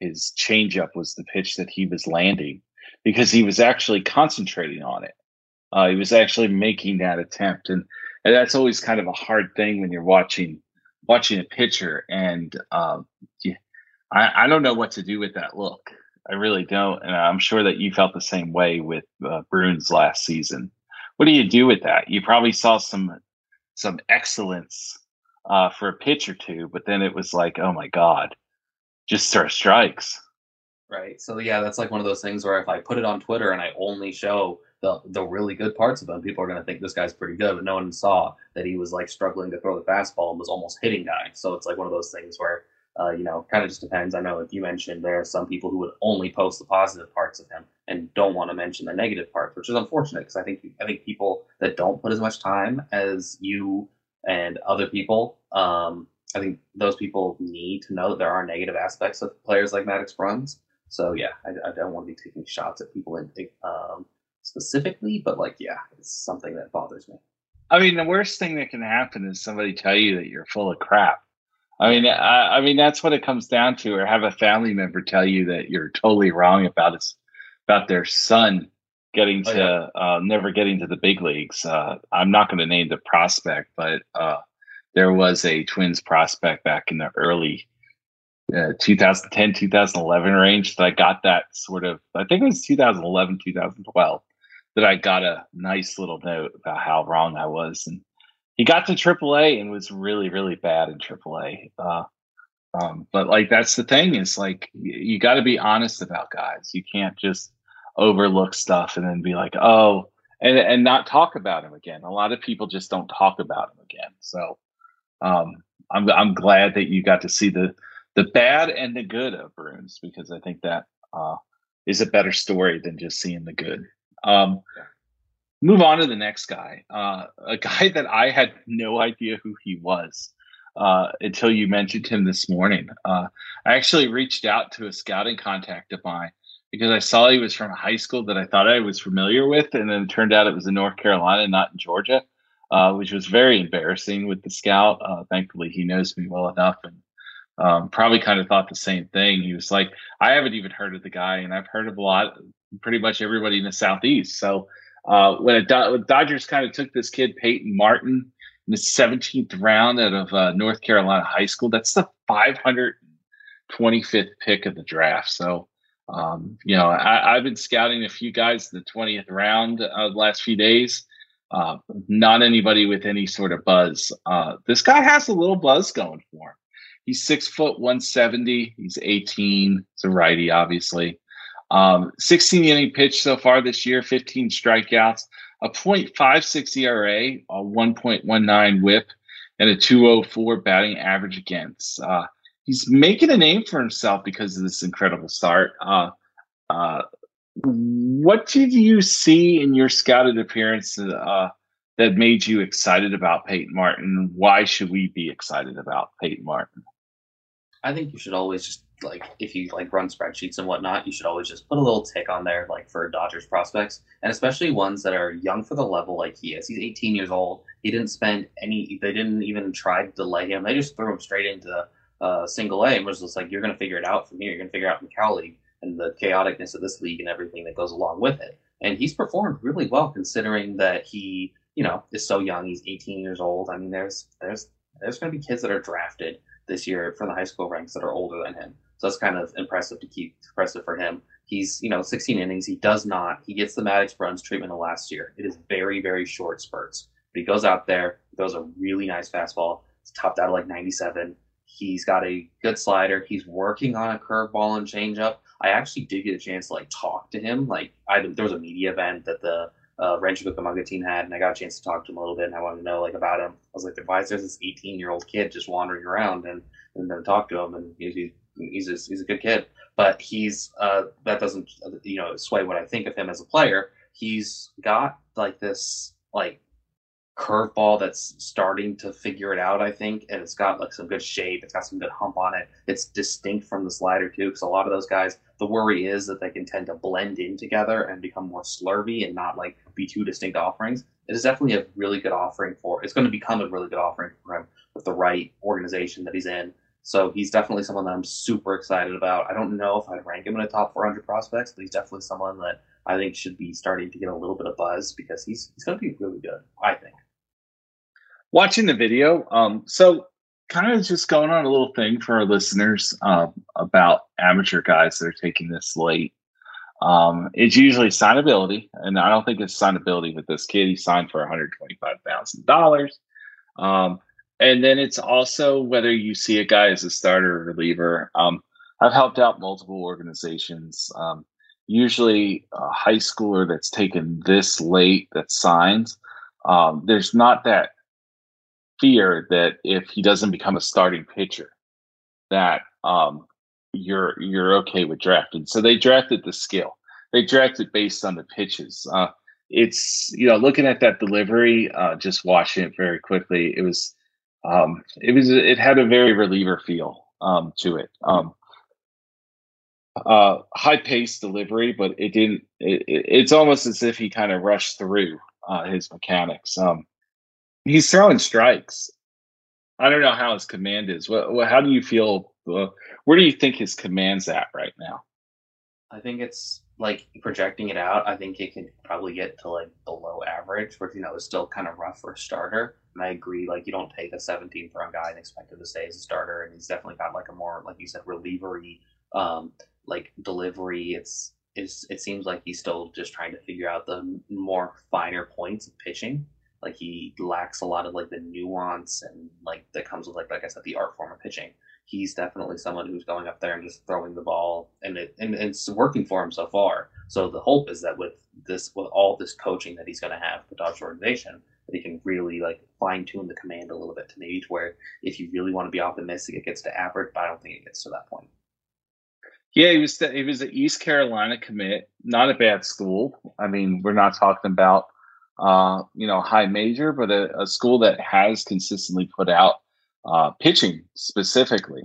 his changeup was the pitch that he was landing because he was actually concentrating on it. Uh, he was actually making that attempt, and, and that's always kind of a hard thing when you're watching watching a pitcher. And um, I, I don't know what to do with that look. I really don't, and I'm sure that you felt the same way with uh, Bruns last season. What do you do with that? You probably saw some some excellence uh, for a pitch or two, but then it was like, oh my God, just throw strikes. Right. So yeah, that's like one of those things where if I put it on Twitter and I only show the the really good parts of him, people are going to think this guy's pretty good, but no one saw that he was like struggling to throw the fastball and was almost hitting guys. So it's like one of those things where, uh, you know, kind of just depends. I know if you mentioned there are some people who would only post the positive parts of him and don't want to mention the negative parts, which is unfortunate because I think I think people that don't put as much time as you and other people, um, I think those people need to know that there are negative aspects of players like Maddux Bruns. So yeah, I, I don't want to be taking shots at people in, um, specifically, but like, yeah, it's something that bothers me. I mean, the worst thing that can happen is somebody tell you that you're full of crap. I mean, I, I mean that's what it comes down to, or have a family member tell you that you're totally wrong about his, about their son getting oh, to yeah. uh, never getting to the big leagues. Uh, I'm not going to name the prospect, but uh, there was a Twins prospect back in the early Uh, twenty ten, two thousand eleven range that I got that sort of, I think it was two thousand eleven, two thousand twelve, that I got a nice little note about how wrong I was. And he got to triple A and was really, really bad in triple A. Uh, um, but like, that's the thing. It's like, you, you got to be honest about guys. You can't just overlook stuff and then be like, oh, and, and not talk about him again. A lot of people just don't talk about him again. So um, I'm, I'm glad that you got to see the, the bad and the good of Bruns, because I think that uh, is a better story than just seeing the good. Um, move on to the next guy, uh, a guy that I had no idea who he was uh, until you mentioned him this morning. Uh, I actually reached out to a scouting contact of mine because I saw he was from a high school that I thought I was familiar with, and then it turned out it was in North Carolina, not in Georgia, uh, which was very embarrassing with the scout. Uh, thankfully, he knows me well enough and um, probably kind of thought the same thing. He was like, I haven't even heard of the guy, and I've heard of a lot, pretty much everybody in the Southeast. So uh, when the Dodgers kind of took this kid, Peyton Martin, in the seventeenth round out of uh, North Carolina high school, that's the five hundred twenty-fifth pick of the draft. So, um, you know, I, I've been scouting a few guys in the twentieth round uh, the last few days. Uh, not anybody with any sort of buzz. Uh, this guy has a little buzz going for him. He's six foot one seventy. He's eighteen. He's a righty, obviously. Um, sixteen inning pitch so far this year, fifteen strikeouts, a point five six E R A, a one point one nine WHIP, and a two oh four batting average against. Uh, he's making a name for himself because of this incredible start. Uh, uh, what did you see in your scouted appearance uh, that made you excited about Peyton Martin? Why should we be excited about Peyton Martin? I think you should always just, like, if you like run spreadsheets and whatnot, you should always just put a little tick on there, like, for Dodgers prospects, and especially ones that are young for the level like he is. He's eighteen years old. He didn't spend any, they didn't even try to delay him. They just threw him straight into uh, single A and was just like, you're going to figure it out from here. You're going to figure it out from Cal League and the chaoticness of this league and everything that goes along with it. And he's performed really well considering that he, you know, is so young. He's eighteen years old. I mean, there's, there's, there's going to be kids that are drafted this year from the high school ranks that are older than him. So that's kind of impressive to keep impressive for him. He's, you know, sixteen innings. He does not, he gets the Maddux Bruns treatment of last year. It is very, very short spurts, but he goes out there, throws a really nice fastball. It's topped out at like ninety-seven. He's got a good slider. He's working on a curveball and changeup. I actually did get a chance to like talk to him. Like I, there was a media event that the uh, Rancho Cucamonga team had, and I got a chance to talk to him a little bit, and I wanted to know like about him. I was like, why is there this eighteen-year-old kid just wandering around? And and then talk to him, and he's he's a, he's a good kid, but he's uh, that doesn't you know sway what I think of him as a player. He's got like this like curveball that's starting to figure it out, I think, and it's got like some good shape. It's got some good hump on it. It's distinct from the slider too, because a lot of those guys, the worry is that they can tend to blend in together and become more slurvy and not like be two distinct offerings. It is definitely a really good offering for, it's going to become a really good offering for him with the right organization that he's in. So he's definitely someone that I'm super excited about. I don't know if I'd rank him in the top four hundred prospects, but he's definitely someone that I think should be starting to get a little bit of buzz because he's he's going to be really good, I think. Watching the video, um, so kind of just going on a little thing for our listeners um, about amateur guys that are taking this late. Um, it's usually signability, and I don't think it's signability with this kid. He signed for one hundred twenty-five thousand dollars. Um, and then it's also whether you see a guy as a starter or reliever. Um, I've helped out multiple organizations. Um, usually a high schooler that's taken this late that signs, um, there's not that fear that if he doesn't become a starting pitcher, that um, you're you're okay with drafting. So they drafted the skill. They drafted based on the pitches. Uh, it's you know looking at that delivery, uh, just watching it very quickly. It was um, it was it had a very reliever feel um, to it. Um, uh, high paced delivery, but it didn't. It, it's almost as if he kind of rushed through uh, his mechanics. Um, He's throwing strikes. I don't know how his command is. What, what, how do you feel? Uh, where do you think his command's at right now? I think it's like projecting it out. I think it can probably get to like below average, which, you know, is still kind of rough for a starter. And I agree, like you don't take a seventeenth round guy and expect him to stay as a starter. And he's definitely got like a more, like you said, relievery, um, like delivery. It's, it's, it seems like he's still just trying to figure out the more finer points of pitching. Like he lacks a lot of like the nuance and like that comes with like like I said the art form of pitching. He's definitely someone who's going up there and just throwing the ball, and it and, and it's working for him so far. So the hope is that with this with all this coaching that he's going to have with the Dodgers organization, that he can really like fine tune the command a little bit to maybe to where if you really want to be optimistic, it gets to average. But I don't think it gets to that point. Yeah, he was he was an East Carolina commit, not a bad school. I mean, we're not talking about. Uh, you know, high major, but a, a school that has consistently put out uh, pitching specifically.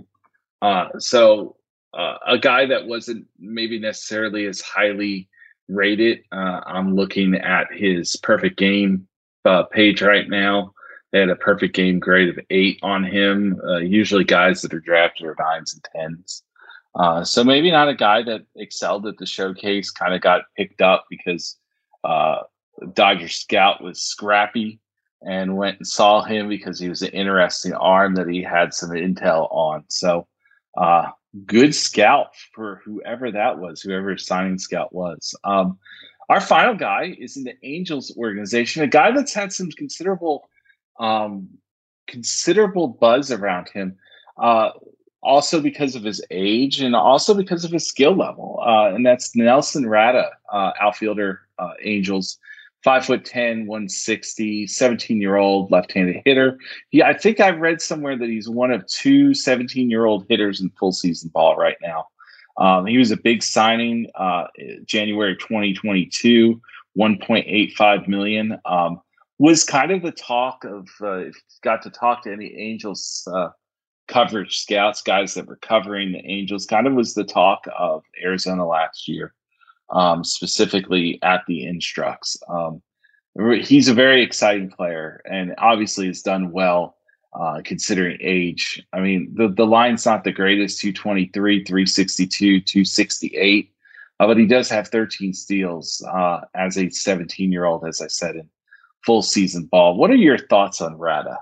Uh, so uh, a guy that wasn't maybe necessarily as highly rated. Uh, I'm looking at his perfect game uh, page right now. They had a perfect game grade of eight on him. Uh, usually guys that are drafted are nines and tens. Uh, so maybe not a guy that excelled at the showcase, kind of got picked up because uh, Dodger scout was scrappy and went and saw him because he was an interesting arm that he had some intel on. So uh, good scout for whoever that was, whoever his signing scout was. Um, our final guy is in the Angels organization, a guy that's had some considerable um, considerable buzz around him. Uh, Also because of his age and also because of his skill level. Uh, and that's Nelson Rada, uh, outfielder, uh, Angels, five foot ten, one sixty, seventeen-year-old left-handed hitter. He, I think I read somewhere that he's one of two seventeen-year-old hitters in full season ball right now. Um, he was a big signing uh, January twenty twenty-two, one point eight five million dollars. Um, was kind of the talk of, uh, if you got to talk to any Angels uh coverage scouts, guys that were covering the Angels, kind of was the talk of Arizona last year, um, specifically at the Instructs. Um, he's a very exciting player and obviously has done well uh, considering age. I mean, the, the line's not the greatest, two twenty-three, three sixty-two, two sixty-eight, uh, but he does have thirteen steals uh, as a seventeen-year-old, as I said, in full season ball. What are your thoughts on Rada?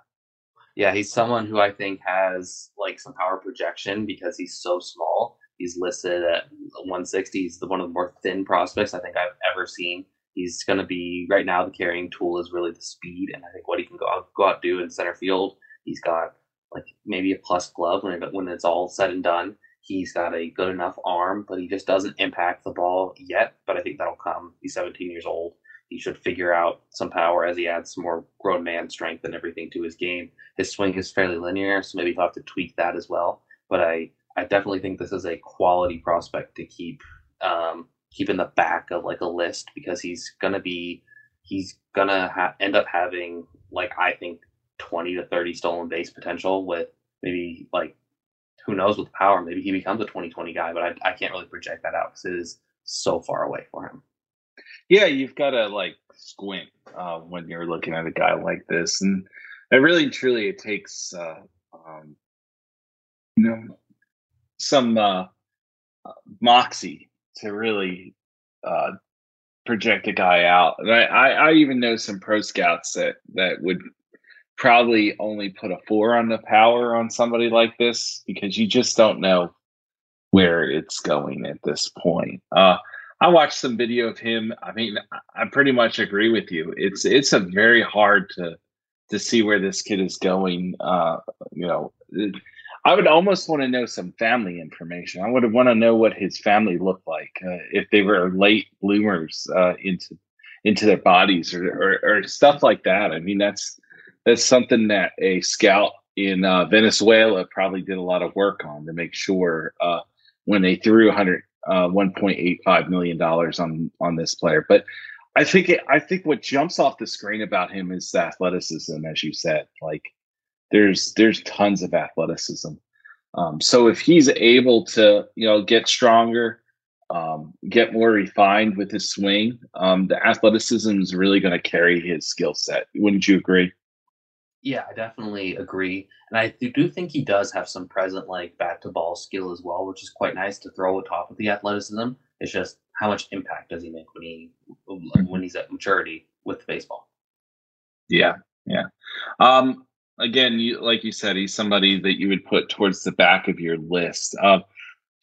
Yeah, he's someone who I think has like some power projection because he's so small. He's listed at one sixty. He's the one of the more thin prospects I think I've ever seen. He's going to be, right now, the carrying tool is really the speed, and I think what he can go out, go out do in center field. He's got like maybe a plus glove when it, when it's all said and done. He's got a good enough arm, but he just doesn't impact the ball yet. But I think that'll come. He's seventeen years old. He should figure out some power as he adds some more grown man strength and everything to his game. His swing is fairly linear, so maybe he'll have to tweak that as well. But I, I definitely think this is a quality prospect to keep um, keep in the back of like a list, because he's gonna be he's gonna ha- end up having like I think twenty to thirty stolen base potential with maybe like who knows with power. Maybe he becomes a twenty twenty guy, but I I can't really project that out because it is so far away for him. Yeah, you've got to like squint uh, when you're looking at a guy like this, and it really, truly, it takes uh, um, you know some uh, moxie to really uh, project a guy out. And I, I, I even know some pro scouts that that would probably only put a four on the power on somebody like this because you just don't know where it's going at this point. Uh, I watched some video of him. I mean, I pretty much agree with you. It's it's a very hard to to see where this kid is going. Uh, you know, I would almost want to know some family information. I would want to know what his family looked like, uh, if they were late bloomers uh, into into their bodies or, or or stuff like that. I mean, that's that's something that a scout in uh, Venezuela probably did a lot of work on to make sure uh, when they threw one hundred. Uh, one point eight five million dollars on, on this player. But I think it, I think what jumps off the screen about him is athleticism, as you said. Like there's there's tons of athleticism. Um, so if he's able to, you know, get stronger, um, get more refined with his swing, um, the athleticism is really going to carry his skill set. Wouldn't you agree? Yeah, I definitely agree. And I do think he does have some present like bat-to-ball skill as well, which is quite nice to throw on top of the athleticism. It's just how much impact does he make when he when he's at maturity with baseball? Yeah, yeah. Um, again, you, like you said, he's somebody that you would put towards the back of your list. Uh,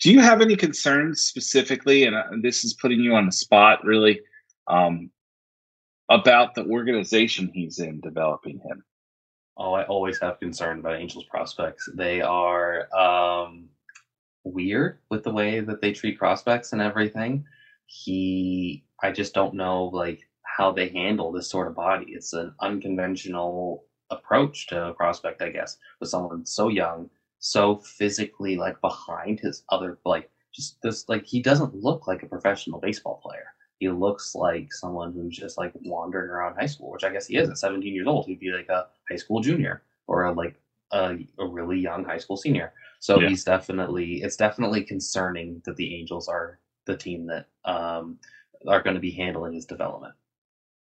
do you have any concerns specifically, and uh, this is putting you on the spot really, um, about the organization he's in developing him? Oh, I always have concern about Angels prospects. They are um, weird with the way that they treat prospects and everything. He, I just don't know like how they handle this sort of body. It's an unconventional approach to a prospect, I guess, with someone so young, so physically like behind his other, like just this, like he doesn't look like a professional baseball player. He looks like someone who's just like wandering around high school, which I guess he is at seventeen years old. He'd be like a high school junior or a, like a, a really young high school senior. So yeah. He's definitely, it's definitely concerning that the Angels are the team that um, are going to be handling his development.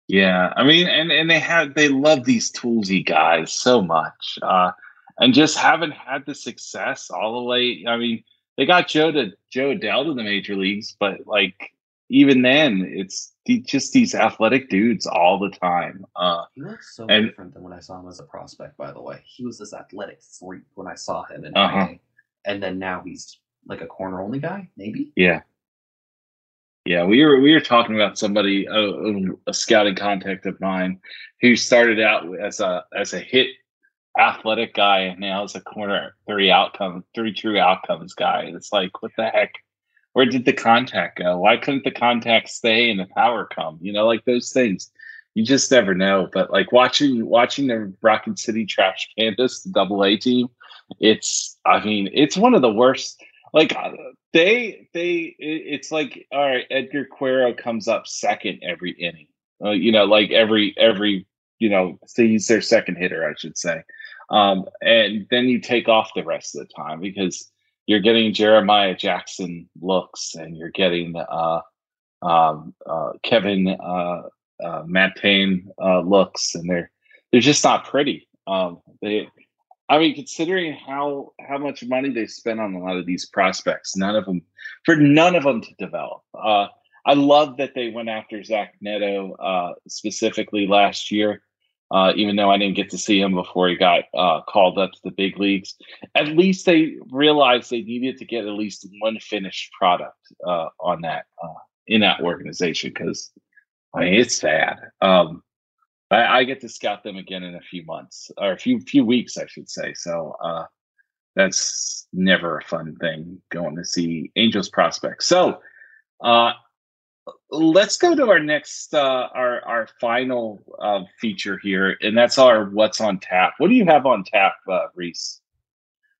Yeah, I mean, and, and they have they love these toolsy guys so much, uh, and just haven't had the success all the way. I mean, they got Joe to Joe Adell to the major leagues, but like even then, it's just these athletic dudes all the time. Uh, he looks so and, different than when I saw him as a prospect. By the way, he was this athletic freak when I saw him in uh-huh. L A, and then now he's like a corner only guy, maybe. Yeah. Yeah, we were we were talking about somebody, a, a scouting contact of mine, who started out as a as a hit athletic guy and now is a corner three outcome three true outcomes guy. And it's like, what the heck? Where did the contact go? Why couldn't the contact stay and the power come? You know, like those things. You just never know. But like watching watching the Rocket City Trash Pandas, the Double A team, it's I mean, it's one of the worst. Like they, they, it's like, all right, Edgar Cuero comes up second every inning, uh, you know, like every, every, you know, so he's their second hitter, I should say. Um, and then you take off the rest of the time because you're getting Jeremiah Jackson looks and you're getting uh, um, uh, Kevin uh, uh, Matane uh, looks, and they're, they're just not pretty. Um, they, I mean, considering how, how much money they spent on a lot of these prospects, none of them for none of them to develop. Uh, I love that they went after Zach Neto uh, specifically last year, uh, even though I didn't get to see him before he got uh, called up to the big leagues. At least they realized they needed to get at least one finished product uh, on that uh, in that organization because I mean it's sad. Um, I, I get to scout them again in a few months or a few few weeks, I should say. So uh, that's never a fun thing going to see Angels prospects. So uh, let's go to our next uh, our our final uh, feature here, and that's our What's on Tap. What do you have on tap, uh, Reese?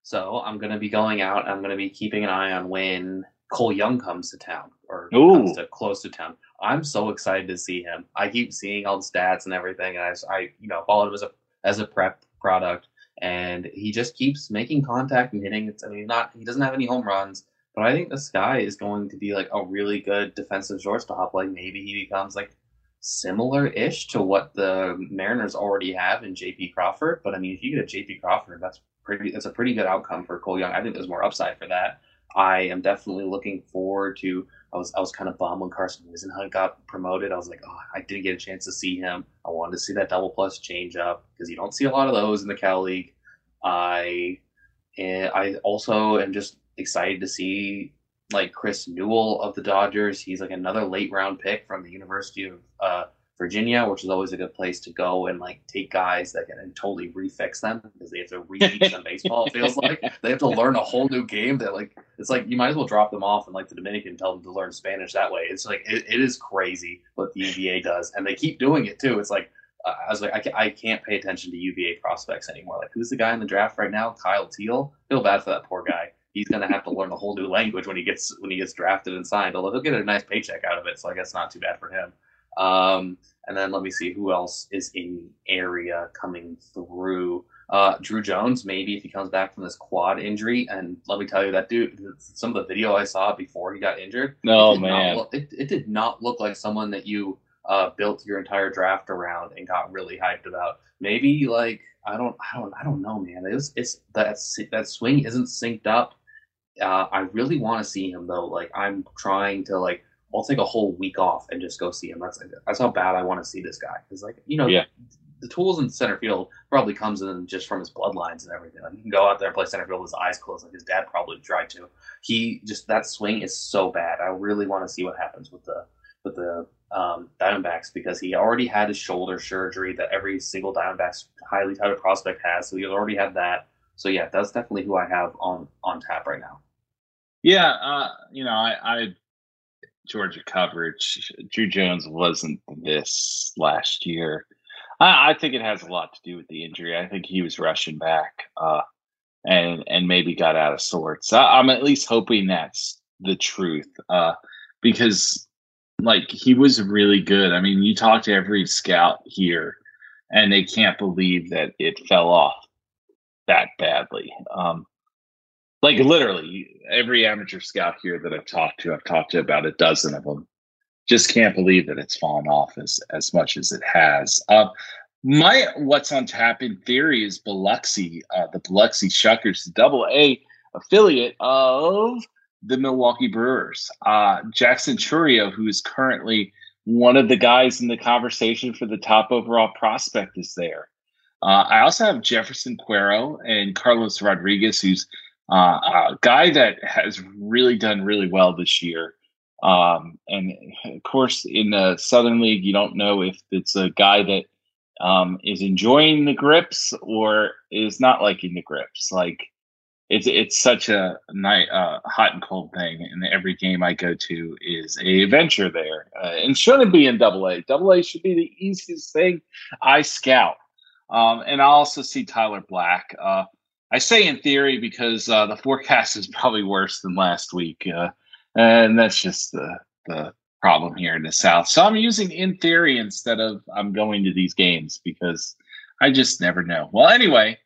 So I'm going to be going out. I'm going to be keeping an eye on when Cole Young comes to town or comes to close to town. I'm so excited to see him. I keep seeing all the stats and everything, and I, I you know, followed him as a as a prep product, and he just keeps making contact and hitting. It's, I mean, not he doesn't have any home runs, but I think this guy is going to be like a really good defensive shortstop. Like maybe he becomes like similar-ish to what the Mariners already have in J P Crawford. But I mean, if you get a J P Crawford, that's pretty. That's a pretty good outcome for Cole Young. I think there's more upside for that. I am definitely looking forward to. I was I was kind of bummed when Carson Wisenhunt got promoted. I was like, oh, I didn't get a chance to see him. I wanted to see that double plus change up because you don't see a lot of those in the Cal League. I I also am just excited to see like Chris Newell of the Dodgers. He's like another late round pick from the University of uh, Virginia, which is always a good place to go and like take guys that can and totally refix them because they have to reteach them baseball. It feels like they have to learn a whole new game that like it's like you might as well drop them off in like the Dominican and tell them to learn Spanish that way. It's like it, it is crazy what the U V A does, and they keep doing it too. It's like uh, I was like I can't, I can't pay attention to U V A prospects anymore. Like who's the guy in the draft right now? Kyle Teal. Feel bad for that poor guy. He's gonna have to learn a whole new language when he gets when he gets drafted and signed. Although he'll get a nice paycheck out of it, so I guess not too bad for him. Um, and then let me see who else is in area coming through. Uh, Drew Jones, maybe if he comes back from this quad injury. And let me tell you, that dude, some of the video I saw before he got injured, no it man, look, it, it did not look like someone that you uh, built your entire draft around and got really hyped about. Maybe like I don't, I don't, I don't know, man. It's it's that that swing isn't synced up. Uh, I really want to see him though. Like I'm trying to like. I'll take a whole week off and just go see him. That's that's how bad I want to see this guy. Because like you know, yeah. the, the tools in center field probably comes in just from his bloodlines and everything. Like you can go out there and play center field with his eyes closed, like his dad probably tried to. He just that swing is so bad. I really want to see what happens with the with the um, Diamondbacks because he already had his shoulder surgery that every single Diamondbacks highly touted prospect has. So he's already had that. So yeah, that's definitely who I have on on tap right now. Yeah, uh, you know, I. I... Georgia coverage. Drew Jones wasn't this last year. I, I think it has a lot to do with the injury. I think he was rushing back uh, and and maybe got out of sorts. I, I'm at least hoping that's the truth uh, because, like, he was really good. I mean, you talk to every scout here, and they can't believe that it fell off that badly. Um, Like literally every amateur scout here that I've talked to, I've talked to about a dozen of them. just can't believe that it's fallen off as, as much as it has. Uh, my what's on tap in theory is Biloxi, uh, the Biloxi Shuckers, the double A affiliate of the Milwaukee Brewers. Uh, Jackson Churio, who is currently one of the guys in the conversation for the top overall prospect, is there. Uh, I also have Jefferson Cuero and Carlos Rodriguez, who's uh, a guy that has really done really well this year. Um, and of course, in the Southern League, you don't know if it's a guy that um, is enjoying the grips or is not liking the grips. Like it's it's such a night, uh, hot and cold thing. And every game I go to is a adventure there, uh, and shouldn't be in Double A. Double A should be the easiest thing I scout. Um, and I also see Tyler Black. Uh, I say in theory because uh, the forecast is probably worse than last week. Uh, And that's just the, the problem here in the South. So I'm using in theory instead of I'm going to these games because I just never know. Well, anyway,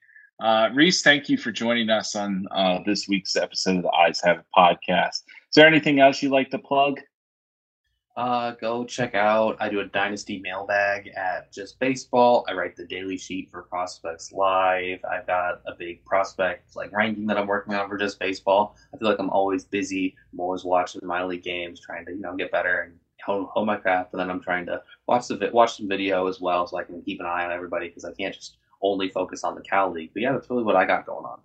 uh, Reese, thank you for joining us on uh, this week's episode of the Eyes Have It podcast. Is there anything else you'd like to plug? Uh, go check out. I do a Dynasty mailbag at Just Baseball. I write the daily sheet for Prospects Live. I've got a big prospect like ranking that I'm working on for Just Baseball. I feel like I'm always busy. I'm always watching minor league games, trying to you know get better and hone, hone my craft. And then I'm trying to watch the watch some video as well, so I can keep an eye on everybody because I can't just only focus on the Cal League. But yeah, that's really what I got going on.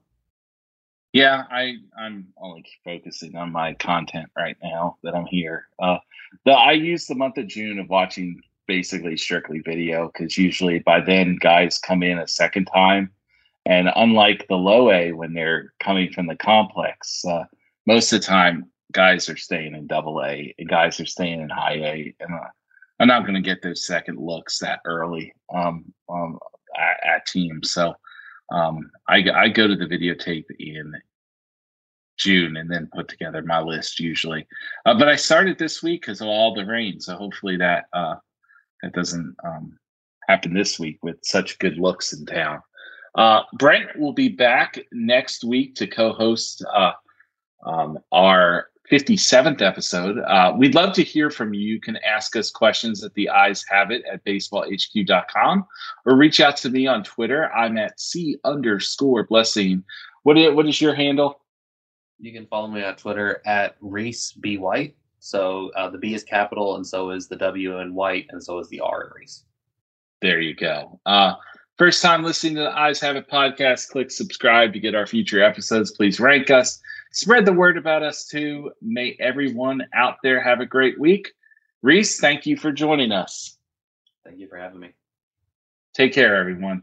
Yeah, I, I'm only focusing on my content right now that I'm here. Uh, the, I use the month of June of watching basically strictly video because usually by then guys come in a second time. And unlike the low A when they're coming from the complex, uh, most of the time guys are staying in double A and guys are staying in high A. And uh, I'm not going to get those second looks that early um, um, at, at teams. So. Um, I, I go to the videotape in June and then put together my list usually. Uh, but I started this week because of all the rain, so hopefully that uh, that doesn't um, happen this week with such good looks in town. Uh, Brent will be back next week to co-host uh, um, our fifty-seventh episode. Uh, we'd love to hear from you. You can ask us questions at the Eyes Have It at baseball h q dot com or reach out to me on Twitter. I'm at C underscore blessing. What is, what is your handle? You can follow me on Twitter at Reese B. White. So uh, the B is capital and so is the W in White and so is the R in Reese. There you go. Uh, first time listening to the Eyes Have It podcast, click subscribe to get our future episodes. Please rank us. Spread the word about us, too. May everyone out there have a great week. Reese, thank you for joining us. Thank you for having me. Take care, everyone.